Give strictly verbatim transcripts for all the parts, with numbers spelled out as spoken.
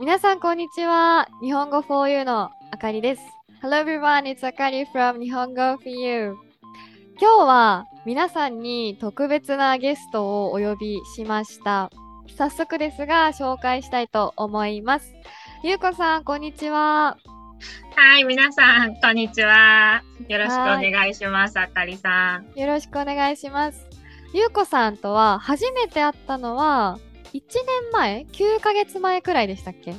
皆さんこんにちは。日本語 フォーユー のあかりです。Hello everyone, it's Akari from ニホンゴフォーユー。今日は皆さんに特別なゲストをお呼びしました。早速ですが紹介したいと思います。ゆうこさんこんにちは。はい、皆さんこんにちは。よろしくお願いします。あかりさん。よろしくお願いします。ゆうこさんとは初めて会ったのはいちねんまえ ?きゅうかげつまえくらいでしたっけ？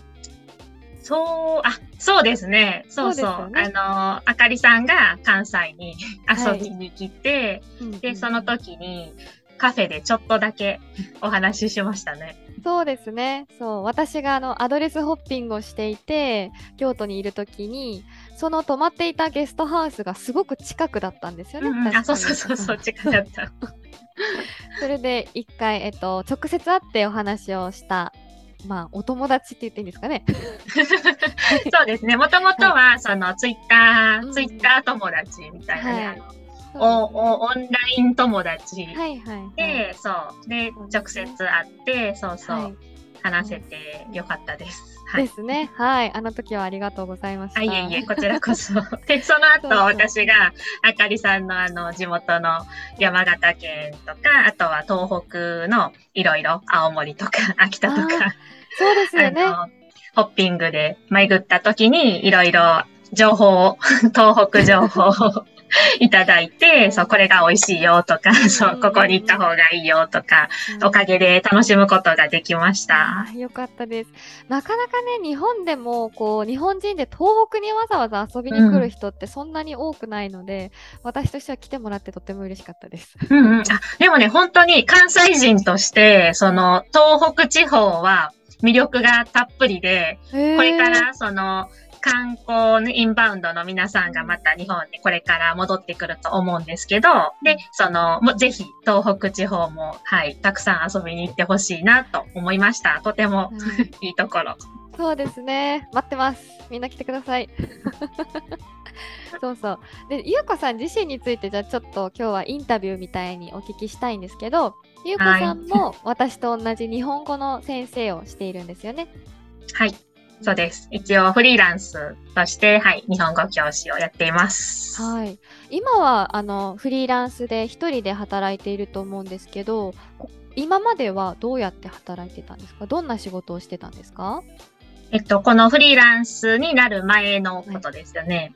そう、あ、そうですね。そうそう。そうですよね。あの、あかりさんが関西に遊びに来て、はい、で、その時にカフェでちょっとだけお話ししましたね。そうですね。そう。私があの、アドレスホッピングをしていて、京都にいる時に、その泊まっていたゲストハウスがすごく近くだったんですよね。うんうん、あ、そうそうそうそう、近かった。それで一回、えっと、直接会ってお話をした、まあ、お友達って言っていいんですかね。そうですね。もともとは、はい、そのツイッター、うん、ツイッター友達みたいな、ね、はい、あのおおオンライン友達で、はいはいはい、そうで直接会って、そうそう、はい、話せてよかったです。はい、ですね。はい。あの時はありがとうございました。あ、いえいえ、こちらこそ。で、その後、そうそう私が、あかりさんのあの、地元の山形県とか、あとは東北のいろいろ、青森とか、秋田とか。そうですよね。あの、ホッピングで巡った時に、いろいろ情報を、東北情報をいただいて、そう、これが美味しいよとか、そう、ここに行った方がいいよとか、おかげで楽しむことができました。よかったです。なかなかね、日本でも、こう、日本人で東北にわざわざ遊びに来る人ってそんなに多くないので、うん、私としては来てもらってとても嬉しかったです。うんうん。あ、でもね、本当に関西人として、その、東北地方は魅力がたっぷりで、これから、その、観光のインバウンドの皆さんがまた日本にこれから戻ってくると思うんですけど、で、その、もうぜひ東北地方も、はい、たくさん遊びに行ってほしいなと思いました。とても、うん、いいところ。そうですね。待ってます。みんな来てください。そうそう。で、ゆうこさん自身について、じゃあちょっと今日はインタビューみたいにお聞きしたいんですけど、ゆうこさんも私と同じ日本語の先生をしているんですよね。はい。そうです。一応フリーランスとして、はい、日本語教師をやっています。はい。今はあのフリーランスで一人で働いていると思うんですけど、今まではどうやって働いてたんですか？どんな仕事をしてたんですか？えっと、このフリーランスになる前のことですよね。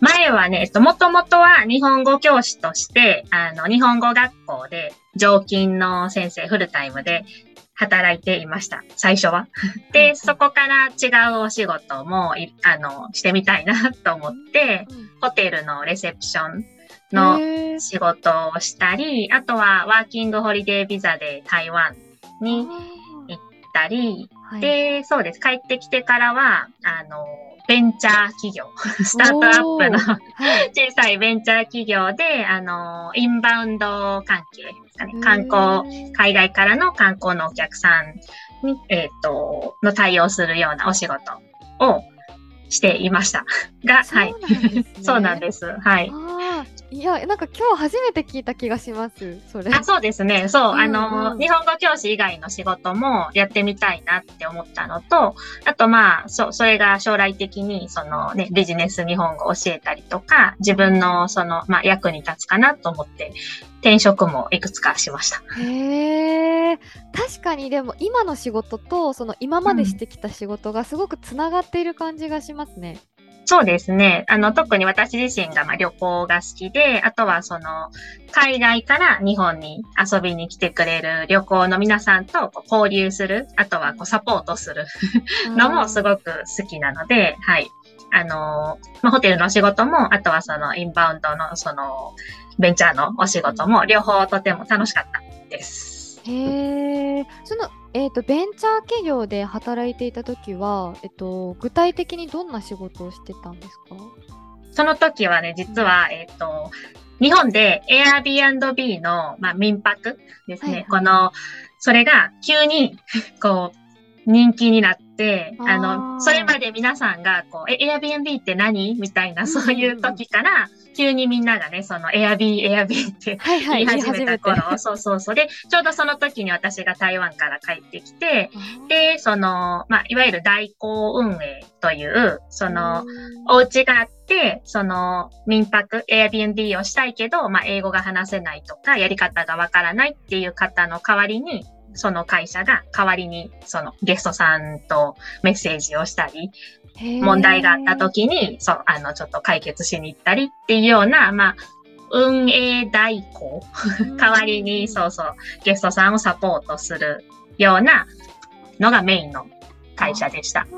はい、前はね、えっと、もともとは日本語教師として、あの、日本語学校で常勤の先生フルタイムで、働いていました。最初は。で、そこから違うお仕事も、あの、してみたいなと思って、ホテルのレセプションの仕事をしたり、あとはワーキングホリデービザで台湾に行ったり、で、そうです。帰ってきてからは、あの、ベンチャー企業、スタートアップの小さいベンチャー企業で、あの、インバウンド関係ですかね、観光、海外からの観光のお客さんに、えっと、の対応するようなお仕事をしていました。が、はい。そうなんです。はい。いや、なんか今日初めて聞いた気がします、それ。あ、そうですね。そう、うんうん、あの、日本語教師以外の仕事もやってみたいなって思ったのと、あとまあ、そ、それが将来的に、そのね、ビジネス日本語を教えたりとか、自分のその、まあ、役に立つかなと思って、転職もいくつかしました。へー。確かにでも今の仕事と、その今までしてきた仕事がすごくつながっている感じがしますね。うん、そうですね。あの、特に私自身がまあ旅行が好きで、あとはその、海外から日本に遊びに来てくれる旅行の皆さんとこう交流する、あとはこうサポートするのもすごく好きなので、はい。あの、まあ、ホテルのお仕事も、あとはそのインバウンドのその、ベンチャーのお仕事も、両方とても楽しかったです。へー。そのえっと、ベンチャー企業で働いていた時は、えっと、具体的にどんな仕事をしてたんですか？その時はね、実は、えっと、日本で エアービーアンドビー の、まあ、民泊ですね。はいはい、この、それが急に、こう、人気になって、あの、それまで皆さんがこう、え、Airbnb って何みたいな、そういう時から、急にみんながね、その Airbnb、Airbnb って言い始めた頃、そうそうそう。で、ちょうどその時に私が台湾から帰ってきて、で、その、まあ、いわゆる代行運営という、その、お家があって、その、民泊、Airbnb をしたいけど、まあ、英語が話せないとか、やり方がわからないっていう方の代わりに、その会社が代わりにそのゲストさんとメッセージをしたり、問題があった時にそうあのちょっと解決しに行ったりっていうような、まあ、運営代行代わりにそうそうゲストさんをサポートするようなのがメインの会社でした。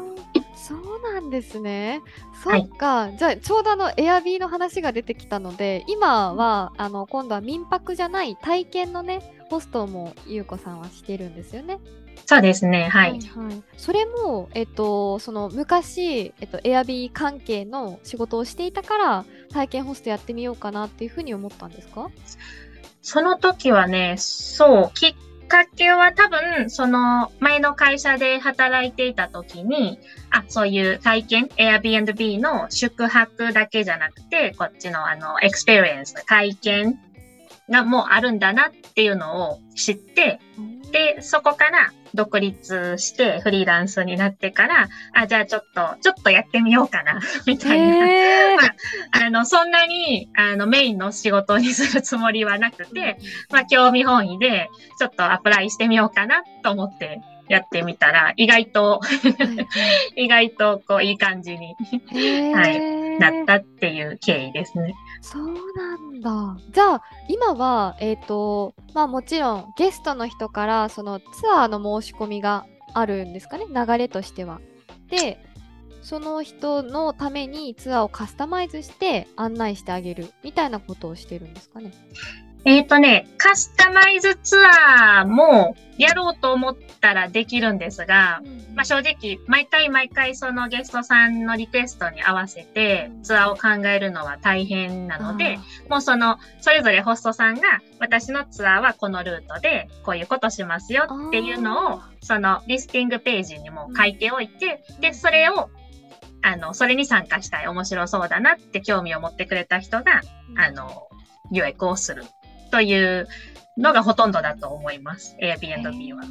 そうなんですね。そっか、はい、じゃあちょうどあのエアビーの話が出てきたので、今はあの今度は民泊じゃない体験のねホストもゆうこさんはしてるんですよね。そうですね、はい、はいはい、それも、えっと、その昔、えっと、エアビー関係の仕事をしていたから体験ホストやってみようかなっていうふうに思ったんですか？その時はね、そうきっかけは多分その前の会社で働いていた時に、あ、そういう体験 Airbnb の宿泊だけじゃなくてこっちのあのエクスペリエンス体験がもうあるんだなっていうのを知って、で、そこから独立してフリーランスになってから、あ、じゃあちょっと、ちょっとやってみようかな、みたいな。えーまあ、あの、そんなに、あの、メインの仕事にするつもりはなくて、まあ、興味本位で、ちょっとアプライしてみようかなと思ってやってみたら、意外と、意外と、こう、いい感じに、はい、なったっていう経緯ですね。そうなんだ。じゃあ今は、えーとまあ、もちろんゲストの人からそのツアーの申し込みがあるんですかね、流れとしては。でその人のためにツアーをカスタマイズして案内してあげるみたいなことをしてるんですかね。えーとね、カスタマイズツアーもやろうと思ったらできるんですが、うん、まあ正直、毎回毎回そのゲストさんのリクエストに合わせてツアーを考えるのは大変なので、もうその、それぞれホストさんが私のツアーはこのルートでこういうことしますよっていうのを、そのリスティングページにも書いておいて、で、それをあの、それに参加したい、面白そうだなって興味を持ってくれた人が、あの、予約をする。というのがほとんどだと思います Airbnb は。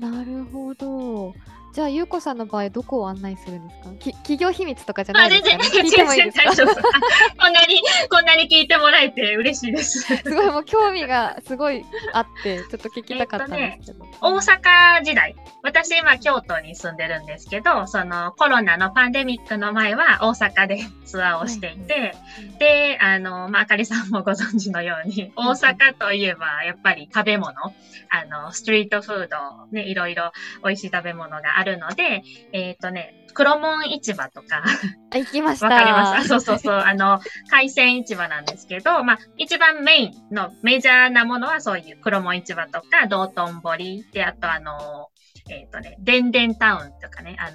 なるほど。じゃあゆうこさんの場合どこを案内するんですか？き企業秘密とかじゃないですか、ね、あ、全然聞いてもいいですか？全然こんなにこんなに聞いてもらえて嬉しいですすごいもう興味がすごいあってちょっと聞きたかったんですけど、えーね、大阪時代、私今京都に住んでるんですけど、そのコロナのパンデミックの前は大阪でツアーをしていて、はい、であの、まあかりさんもご存知のように大阪といえばやっぱり食べ物、あのストリートフードね、いろいろ美味しい食べ物があるあるので、えっとね、黒門市場とか行きました。わかります。そうそうそう、あの海鮮市場なんですけど、まあ一番メインのメジャーなものはそういう黒門市場とか道頓堀で、あとあのえっとね、でんでんタウンとかね、あ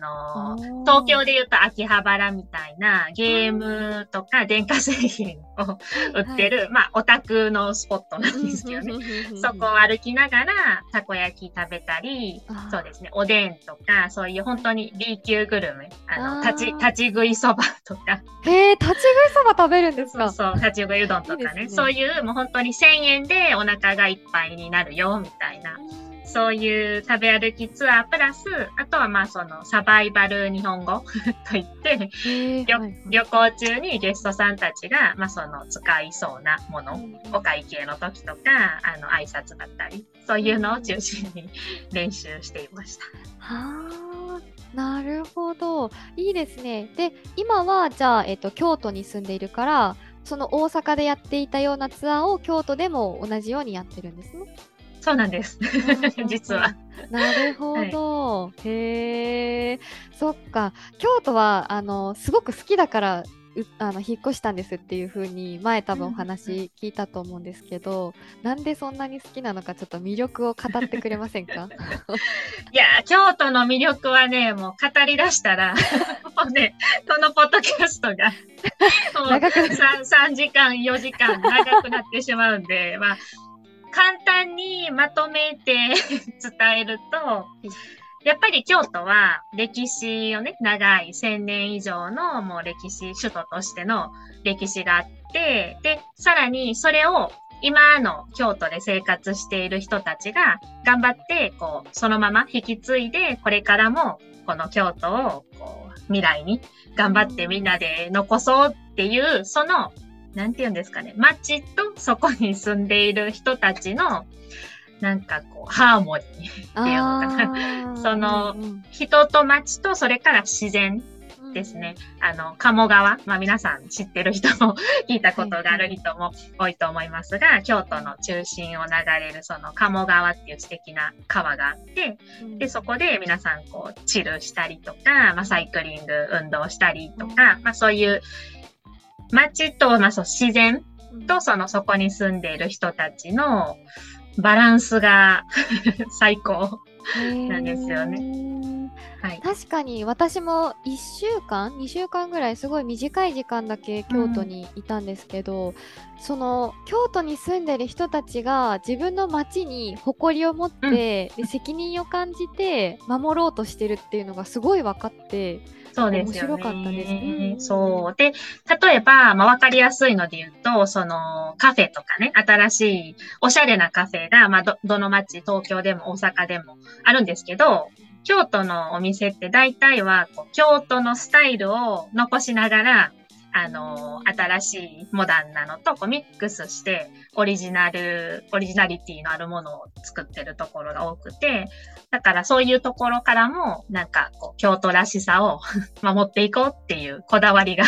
のー、東京で言うと秋葉原みたいなゲームとか電化製品を売ってる、はいはい、まあオタクのスポットなんですけどね。そこを歩きながらたこ焼き食べたり、そうですね、おでんとか、そういう本当に B 級グルメ、あの、立ち、立ち食いそばとか。えー、立ち食いそば食べるんですか？そうそう、立ち食いうどんとかね。いいですね。そういうもう本当にせんえんでお腹がいっぱいになるよ、みたいな。そういう食べ歩きツアープラス、あとはまあそのサバイバル日本語といって、旅行中にゲストさんたちがまあその使いそうなもの、お会計の時とか、あの挨拶だったり、そういうのを中心に練習していました。はあ、なるほど。いいですね。で、今はじゃあ、えっと、京都に住んでいるから、その大阪でやっていたようなツアーを京都でも同じようにやってるんですね。そうなんです実は。なるほど、はい、へー、そっか。京都はあのすごく好きだからあの引っ越したんですっていう風に前多分お話聞いたと思うんですけど、うん、なんでそんなに好きなのかちょっと魅力を語ってくれませんか？いや、京都の魅力はね、もう語り出したらもうね、このポッドキャストが長く さんじかんよじかん長くなってしまうんで、まあ簡単にまとめて伝えると、やっぱり京都は歴史をね、長いせんねん以上のもう歴史、首都としての歴史があって、で、さらにそれを今の京都で生活している人たちが頑張って、こう、そのまま引き継いで、これからもこの京都をこう未来に頑張ってみんなで残そうっていう、その、なんて言うんですかね、街とそこに住んでいる人たちの、なんかこう、ハーモニーっていうのかな。その、うんうん、人と町と、それから自然ですね。あの、鴨川。まあ皆さん知ってる人も、聞いたことがある人も多いと思いますが、はいはい、京都の中心を流れるその鴨川っていう素敵な川があって、で、そこで皆さんこう、チルしたりとか、まあサイクリング運動したりとか、うん、まあそういう、町と、まあそう、自然とその、そこに住んでいる人たちの、バランスが最高なんですよね、はい、確かに私もいっしゅうかんにしゅうかんぐらいすごい短い時間だけ京都にいたんですけど、うん、その京都に住んでる人たちが自分の町に誇りを持って、うん、で責任を感じて守ろうとしてるっていうのがすごい分かってそうですよね。面白かったですね。そう。で、例えば、まあ、わかりやすいので言うと、その、カフェとかね、新しい、おしゃれなカフェが、まあ、ど、どの町、東京でも大阪でもあるんですけど、京都のお店って大体は、こう、京都のスタイルを残しながら、あの、新しいモダンなのとこうミックスして、オリジナル、オリジナリティのあるものを作ってるところが多くて、だからそういうところからも、なんかこう、京都らしさを守っていこうっていうこだわりが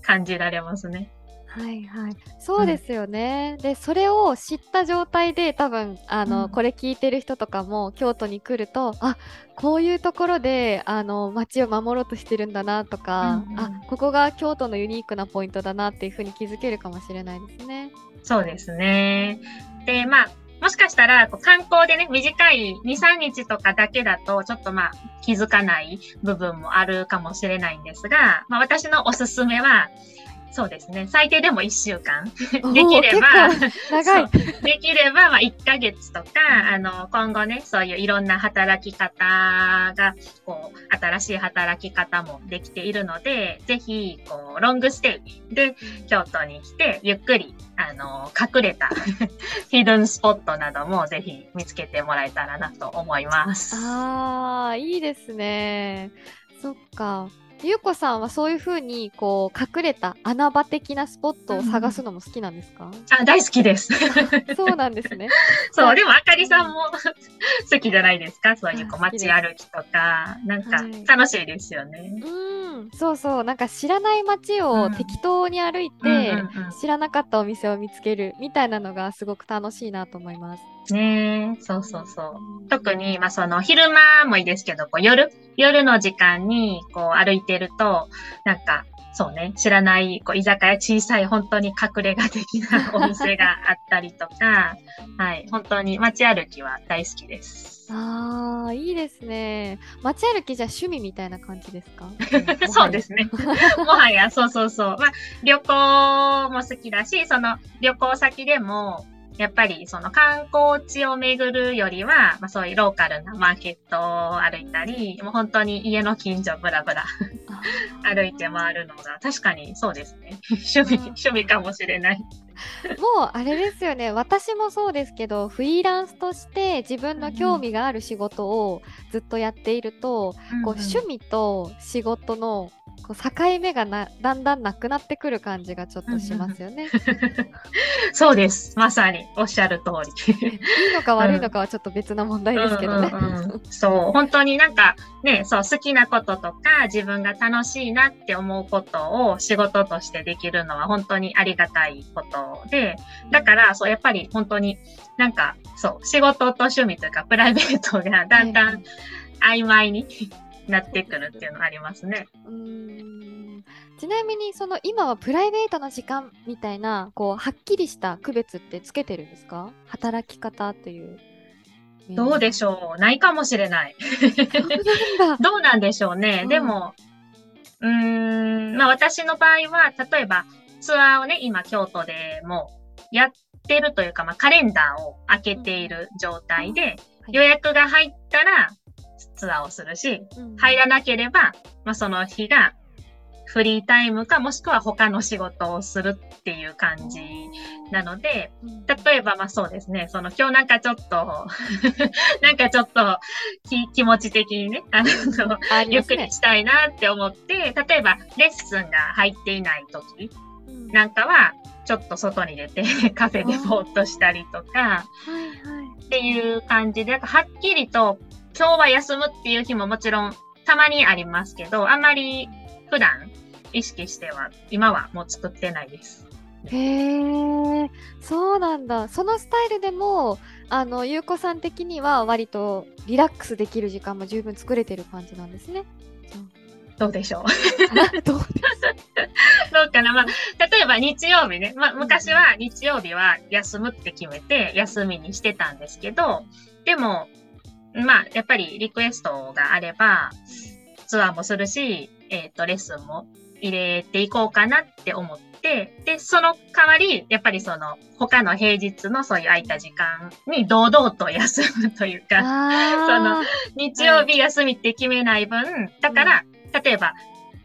感じられますね。はいはい。そうですよね。うん、で、それを知った状態で多分、あの、うん、これ聞いてる人とかも京都に来ると、あ、こういうところで、あの、街を守ろうとしてるんだなとか、うんうん、あ、ここが京都のユニークなポイントだなっていうふうに気づけるかもしれないですね。そうですね。で、まあ、もしかしたら、観光でね、短いに、さんにちとかだけだと、ちょっとまあ、気づかない部分もあるかもしれないんですが、まあ、私のおすすめは、そうですね。最低でもいっしゅうかん。できれば、長いできれば、まあいっかげつとか、あの、今後ね、そういういろんな働き方が、こう、新しい働き方もできているので、ぜひ、こう、ロングステイで京都に来て、ゆっくり、あの、隠れたヒドゥンスポットなどもぜひ見つけてもらえたらなと思います。ああ、いいですね。そっか。ゆうこさんはそういうふうにこう隠れた穴場的なスポットを探すのも好きなんですか？あ、大好きです。そうなんですね。そう、でもあかりさんも好きじゃないですか？そういうこう街歩きとか、なんか楽しいですよね。はい、うん、そうそう、なんか知らない街を適当に歩いて、うんうんうん、知らなかったお店を見つけるみたいなのがすごく楽しいなと思います。ねえ、そうそうそう。特に、まあ、その、昼間もいいですけど、こう、夜、夜の時間に、こう、歩いてると、なんか、そうね、知らない、こう、居酒屋、小さい、本当に隠れ家的なお店があったりとか、はい、本当に街歩きは大好きです。ああ、いいですね。街歩きじゃ趣味みたいな感じですか？そうですね。もはや、そうそうそう。まあ、旅行も好きだし、その、旅行先でも、やっぱりその観光地を巡るよりは、まあ、そういうローカルなマーケットを歩いたり、もう本当に家の近所ブラブラ歩いて回るのが確かにそうですね。趣味、趣味かもしれない。もうあれですよね。私もそうですけど、フリーランスとして自分の興味がある仕事をずっとやっていると、うんうん、こう趣味と仕事のこう境目がなだんだんなくなってくる感じがちょっとしますよね。そうです。まさにおっしゃる通り。いいのか悪いのかはちょっと別な問題ですけどね。うんうんうん、そう本当になんかね、そう好きなこととか自分が楽しいなって思うことを仕事としてできるのは本当にありがたいことで、だからそうやっぱり本当になんかそう仕事と趣味というかプライベートがだんだん曖昧に。なってくるっていうのありますね。うーん、ちなみにその今はプライベートの時間みたいなこうはっきりした区別ってつけてるんですか？働き方というどうでしょう、ないかもしれない。どうなんでしょうね。でもうーん、まあ、私の場合は例えばツアーをね今京都でもやってるというか、まあ、カレンダーを開けている状態で、うんはい、予約が入ったらツアーをするし、入らなければ、まあ、その日がフリータイムか、もしくは他の仕事をするっていう感じなので、例えばまあそうですね、その今日なんかちょっとなんかちょっと気持ち的にね、あのあ、ゆっくりしたいなって思って、例えばレッスンが入っていない時なんかはちょっと外に出てカフェでぼーっとしたりとかっていう感じで、はっきりと今日は休むっていう日ももちろんたまにありますけど、あんまり普段意識しては今はもう作ってないです。へー、そうなんだ。そのスタイルでもあのゆうこさん的には割とリラックスできる時間も十分作れてる感じなんですね。どうでしょう。どうですどうかな、まあ、例えば日曜日ね、まあ、昔は日曜日は休むって決めて休みにしてたんですけど、でもまあやっぱりリクエストがあればツアーもするし、えっと、レッスンも入れていこうかなって思って、で、その代わり、やっぱりその、他の平日のそういう空いた時間に堂々と休むというか、その、日曜日休みって決めない分、はい、だから、例えば、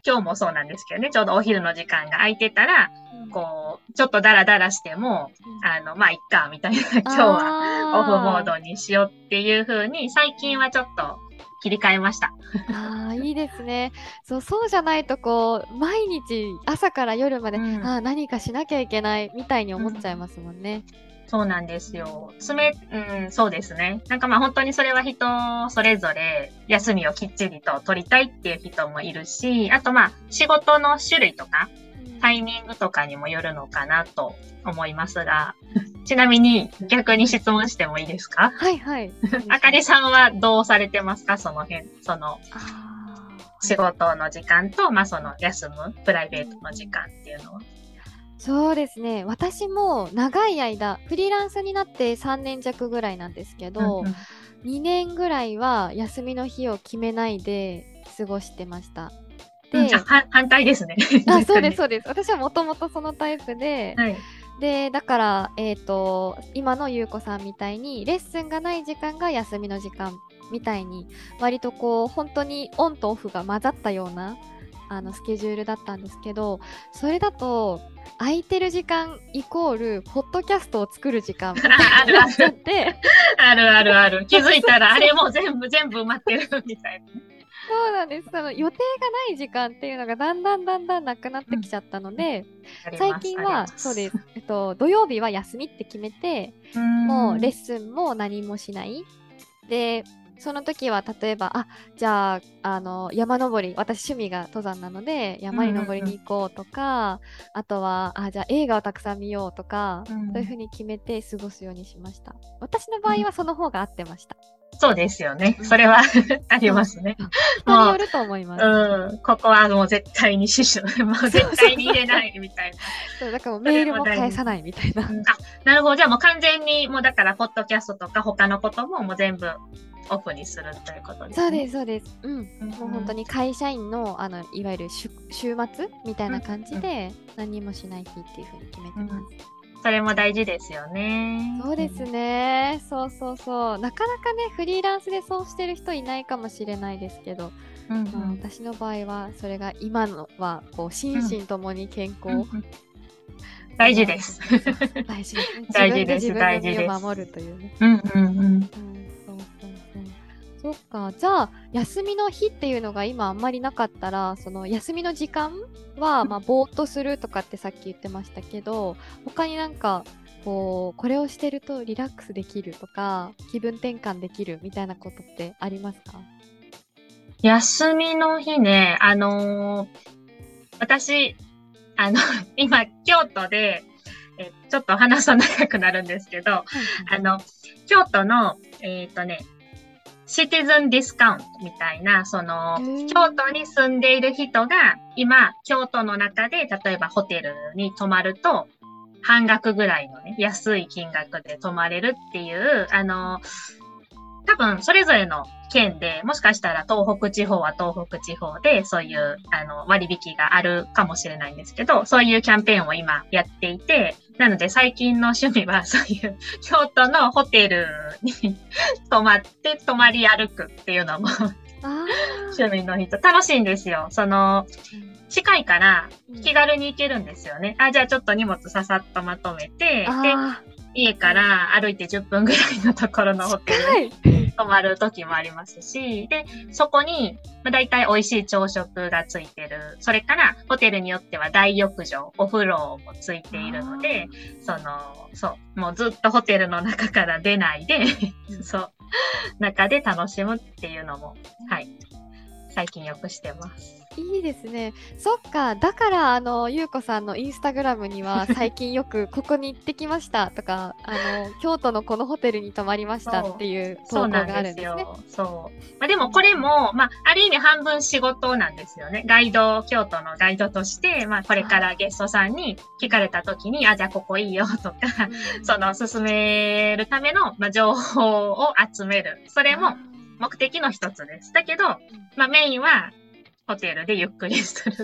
今日もそうなんですけどね、ちょうどお昼の時間が空いてたら、うん、こう、ちょっとダラダラしても、あの、まあ、いっか、みたいな、今日はオフモードにしようっていう風に、最近はちょっと、切り替えました。ああ、いいですね。そう、そうじゃないとこう毎日朝から夜まで、うん、あ何かしなきゃいけないみたいに思っちゃいますもんね。うん、そうなんですよ。爪、うん、そうですね。なんかまあ本当にそれは人それぞれ休みをきっちりと取りたいっていう人もいるし、あとまあ仕事の種類とかタイミングとかにもよるのかなと思いますが。ちなみに逆に質問してもいいですか？はいはい。あかりさんはどうされてますか？その辺、その仕事の時間と、まあその休むプライベートの時間っていうのは。そうですね。私も長い間フリーランスになってさんねんじゃくぐらいなんですけど、うんうん、にねんぐらいは休みの日を決めないで過ごしてました。で、うん、反対ですね。あ、そうですそうです。私はもともとそのタイプで。はい。でだから、えーと、今のゆうこさんみたいにレッスンがない時間が休みの時間みたいに割とこう本当にオンとオフが混ざったようなあのスケジュールだったんですけど、それだと空いてる時間イコールポッドキャストを作る時間みたいになっちゃって、あるあるある、気づいたらあれもう全部全部埋まってるみたいな。そうなんです。その予定がない時間っていうのがだんだんだんだんなくなってきちゃったので、うん、最近はそうです、えっと、土曜日は休みって決めて、もうレッスンも何もしないで、その時は例えばあじゃあ、あの山登り、私趣味が登山なので山に登りに行こうとか、うん、あとはあじゃあ映画をたくさん見ようとか、うん、そういう風に決めて過ごすようにしました。私の場合はその方が合ってました。うん、そうですよね。それはありますね。人によると思います。うん、ここはもう絶対に死守、もう絶対に入れないみたいな。そう、だからもうメールも返さないみたいな。あ、なるほど。じゃあもう完全にもうだからポッドキャストとか他のことももう全部オフにするということですね。そうですそうです。うん。うん、もう本当に会社員のあのいわゆる週末みたいな感じで何もしない日っていうふうに決めてます。うん、それも大事ですよね。そうですね。そうそうそう。なかなかね、フリーランスでそうしてる人いないかもしれないですけど、うんうんまあ、私の場合はそれが今のはこう心身ともに健康、うんうん、大事です。大事です。大事です。大事です。自分で自分の身を守るというね。うんうんうん。うん、そうそうそう。そっか。じゃあ休みの日っていうのが今あんまりなかったら、その休みの時間は、まあ、ぼーっとするとかってさっき言ってましたけど、他になんかこうこれをしてるとリラックスできるとか気分転換できるみたいなことってありますか？休みの日ね、あのー、私あの今京都でえちょっと話すと長くなるんですけど、はいはい、あの京都のえっとねシティズンディスカウントみたいな、その、京都に住んでいる人が、今、京都の中で、例えばホテルに泊まると、半額ぐらいのね、安い金額で泊まれるっていう、あの、多分、それぞれの県で、もしかしたら東北地方は東北地方で、そういう、あの、割引があるかもしれないんですけど、そういうキャンペーンを今やっていて、なので最近の趣味はそういう京都のホテルに泊まって泊まり歩くっていうのも趣味の人楽しいんですよ。その近いから気軽に行けるんですよね、うん、あじゃあちょっと荷物ささっとまとめて、で家から歩いてじゅっぷんぐらいのところのホテルに泊まる時もありますし、でそこにだいたい美味しい朝食がついてる、それからホテルによっては大浴場、お風呂もついているので、そのそうもうずっとホテルの中から出ないでそう中で楽しむっていうのも、はい、最近よくしてます。いいですね。そっか、だからあのゆうこさんのインスタグラムには最近よくここに行ってきましたとかあの京都のこのホテルに泊まりましたっていう投稿があるんですね。そうなんですよ。そう、まあ、でもこれも、まあ、ある意味半分仕事なんですよね。ガイド、京都のガイドとして、まあ、これからゲストさんに聞かれた時に あ, あじゃあここいいよとかその進めるための、まあ、情報を集める、それも目的の一つです。だけど、まあ、メインはホテルでゆっくりする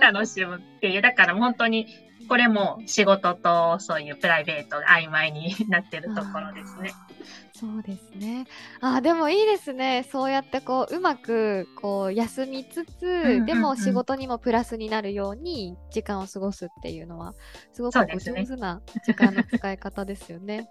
楽しむっていう、だから本当にこれも仕事とそういうプライベートが曖昧になってるところですね。そうですね。あでもいいですね。そうやってこううまくこう休みつつ、うんうんうん、でも仕事にもプラスになるように時間を過ごすっていうのはすごく上手な時間の使い方ですよね。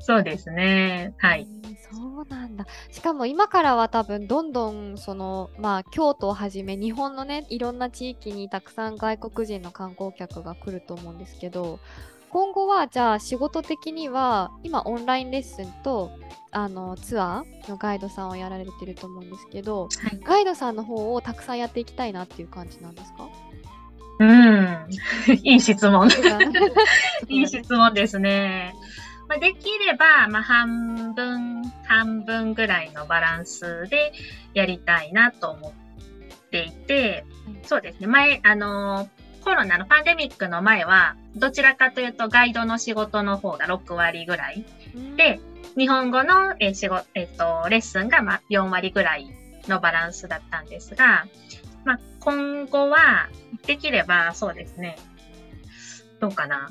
そうですね。はい。そうなんだ。しかも今からは多分どんどんその、まあ、京都をはじめ日本のねいろんな地域にたくさん外国人の観光客が来ると思うんですけど、今後はじゃあ仕事的には今オンラインレッスンとあのツアーのガイドさんをやられてると思うんですけど、はい、ガイドさんの方をたくさんやっていきたいなっていう感じなんですか？うんいい質問いい質問ですね。まあ、できれば、まあ、半分半分ぐらいのバランスでやりたいなと思っていて、はい、そうですね。前あのコロナのパンデミックの前はどちらかというとガイドの仕事の方がろくわりぐらいで、日本語の、えー仕事えー、とレッスンがまあよんわりぐらいのバランスだったんですが、まあ、今後はできればそうですね、どうかな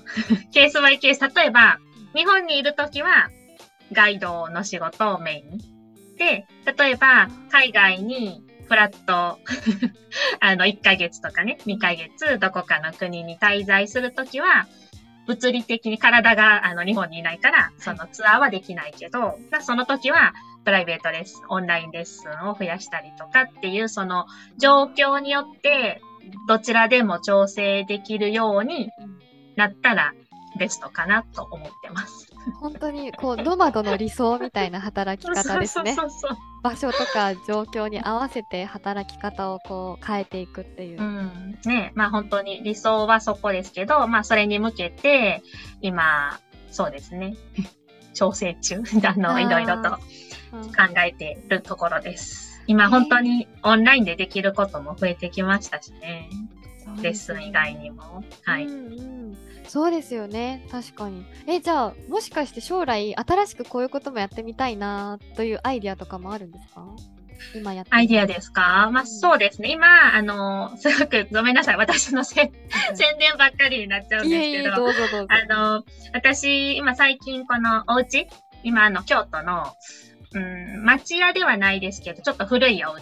ケースバイケース、例えば日本にいるときはガイドの仕事をメインで、例えば海外にフラッとあのいっかげつとかねにかげつどこかの国に滞在するときは物理的に体があの日本にいないからそのツアーはできないけど、その時はプライベートレッスン、オンラインレッスンを増やしたりとかっていう、その状況によってどちらでも調整できるようになったらベストかなと思ってます。本当にこうノマドの理想みたいな働き方ですね。そうそうそうそう、場所とか状況に合わせて働き方をこう変えていくっていう、うんね、まあ本当に理想はそこですけど、まあそれに向けて今そうですね調整中あのいろいろと考えているところです。今本当にオンラインでできることも増えてきましたしね、えー、レッスン以外にも、はい、うんうんそうですよね。確かに。え、じゃあもしかして将来新しくこういうこともやってみたいなというアイディアとかもあるんですか？今やってアイディアですか？まあそうですね。今あのすごくごめんなさい、私のせ、はい、宣伝ばっかりになっちゃうんですけど、いえいえどうぞどうぞ。あの私今最近このお家、今あの京都の、うん、町屋ではないですけどちょっと古いお家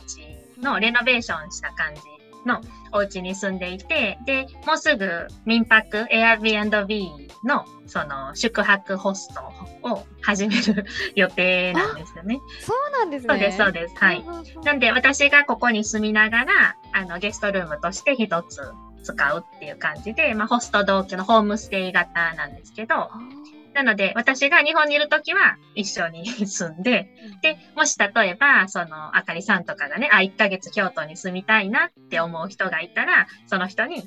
のレノベーションした感じのお家に住んでいて、でもうすぐ民泊 Airbnb のその宿泊ホストを始める予定なんですよね。そうなんですね。そうですそうです、はい、なんで私がここに住みながらあのゲストルームとして一つ使うっていう感じで、まあ、ホスト同居のホームステイ型なんですけど、なので私が日本にいるときは一緒に住んで、でもし例えばそのあかりさんとかがね、あいっかげつ京都に住みたいなって思う人がいたらその人に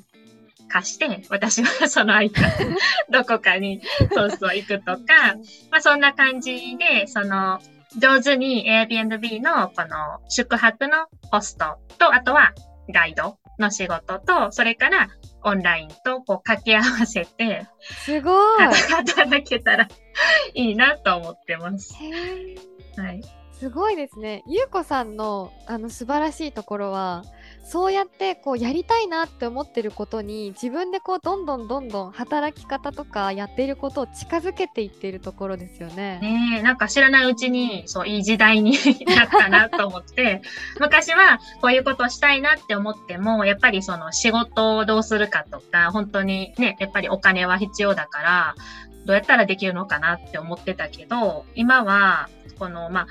貸して、私はそのいっかげつどこかにそうそう行くとかまあそんな感じでその上手に Airbnb のこの宿泊のホストとあとはガイドの仕事とそれからオンラインとこう掛け合わせてすごい働けたらいいなと思ってます。へー、はい、すごいですね。ゆうこさんのあの素晴らしいところはそうやってこうやりたいなって思ってることに自分でこうどんどんどんどん働き方とかやっていることを近づけていっているところですよね。ねえ、なんか知らないうちにそういい時代になったなと思って昔はこういうことしたいなって思ってもやっぱりその仕事をどうするかとか本当にねやっぱりお金は必要だからどうやったらできるのかなって思ってたけど今はこのまあ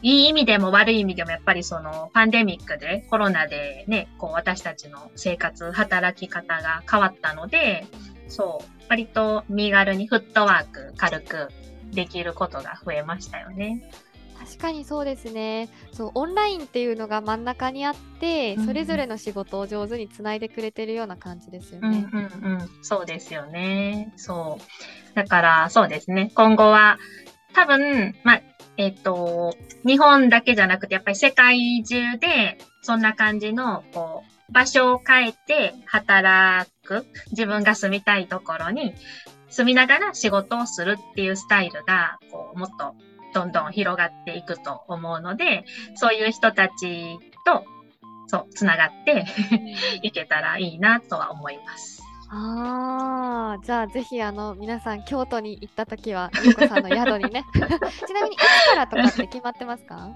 いい意味でも悪い意味でもやっぱりそのパンデミックでコロナでね、こう私たちの生活、働き方が変わったので、そう、割と身軽にフットワーク軽くできることが増えましたよね。確かにそうですね。そう、オンラインっていうのが真ん中にあって、それぞれの仕事を上手につないでくれてるような感じですよね。うんうんうん、そうですよね。そう。だからそうですね。今後は多分、まあ、えっと、日本だけじゃなくて、やっぱり世界中で、そんな感じの、こう、場所を変えて働く、自分が住みたいところに住みながら仕事をするっていうスタイルが、こう、もっとどんどん広がっていくと思うので、そういう人たちと、そう、つながっていけたらいいなとは思います。ああ、じゃあぜひあの皆さん京都に行ったときはゆうこさんの宿にねちなみにいつからとかって決まってますか？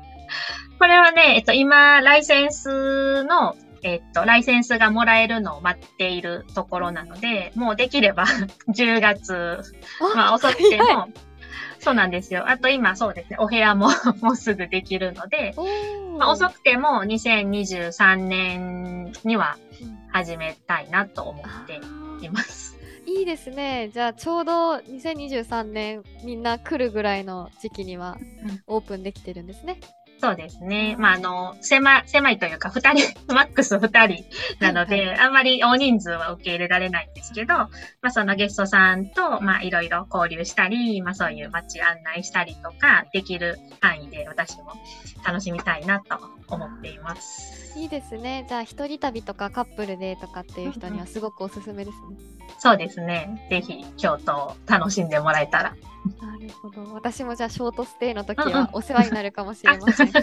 これはね、えっと、今ライセンスの、えっと、ライセンスがもらえるのを待っているところなのでもうできればじゅうがつまあ遅くてもそうなんですよ。あと今そうですね、お部屋ももうすぐできるので、まあ、遅くてもにせんにじゅうさんねんには始めたいなと思っています。いいですね。じゃあちょうどにせんにじゅうさんねんみんな来るぐらいの時期にはオープンできてるんですね。そうですね。まああの狭、狭いというかふたりマックスふたりなので、はいはい、あんまり大人数は受け入れられないんですけど、まあ、そのゲストさんとまあいろいろ交流したり、まあ、そういう街案内したりとかできる範囲で私も楽しみたいなと思っています。いいですね。じゃあ一人旅とかカップルでとかっていう人にはすごくおすすめですね。そうですね。ぜひ京都を楽しんでもらえたら。なるほど。私もじゃあショートステイの時はお世話になるかもしれません。ぜ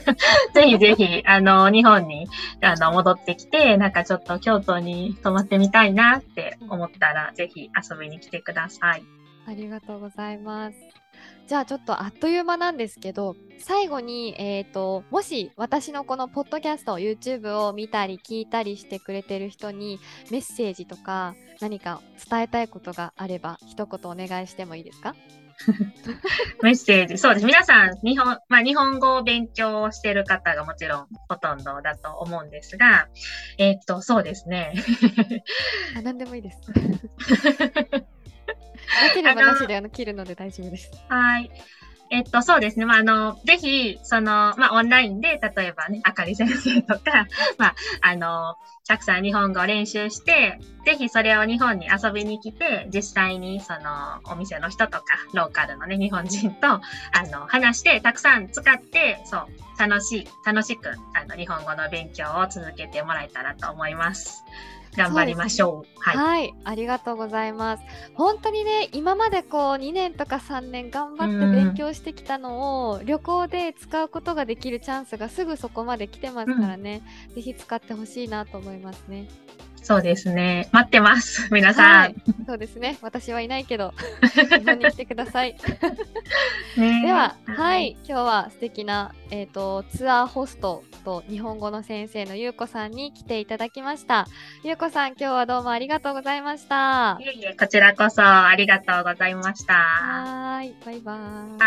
ひぜひあの日本にあの戻ってきてなんかちょっと京都に泊まってみたいなって思ったら、うん、ぜひ遊びに来てください。ありがとうございます。じゃあちょっとあっという間なんですけど最後に、えーと、もし私のこのポッドキャスト YouTube を見たり聞いたりしてくれてる人にメッセージとか何か伝えたいことがあれば一言お願いしてもいいですか？メッセージ、そうです。皆さん日本、まあ、日本語を勉強してる方がもちろんほとんどだと思うんですが、えーと、そうですねあ、何でもいいですできればなしであの切るので大丈夫です。はい。えっと、そうですね。まあ、あの、ぜひ、その、まあ、オンラインで、例えばね、あかり先生とか、まあ、あの、たくさん日本語を練習して、ぜひそれを日本に遊びに来て、実際にその、お店の人とか、ローカルのね、日本人と、あの、話して、たくさん使って、そう、楽しい、楽しく、あの、日本語の勉強を続けてもらえたらと思います。頑張りましょう。はい、はい、ありがとうございます。本当にね、今までこうにねんとかさんねん頑張って勉強してきたのを旅行で使うことができるチャンスがすぐそこまで来てますからね、うん、ぜひ使ってほしいなと思いますね。そうですね。待ってます。皆さん。はい、そうですね。私はいないけど、日本に来てください。ねでは、はい、今日は素敵な、えーと、ツアーホストと日本語の先生のゆうこさんに来ていただきました。ゆうこさん、今日はどうもありがとうございました。いえいえ、こちらこそありがとうございました。はい、バイバーイ。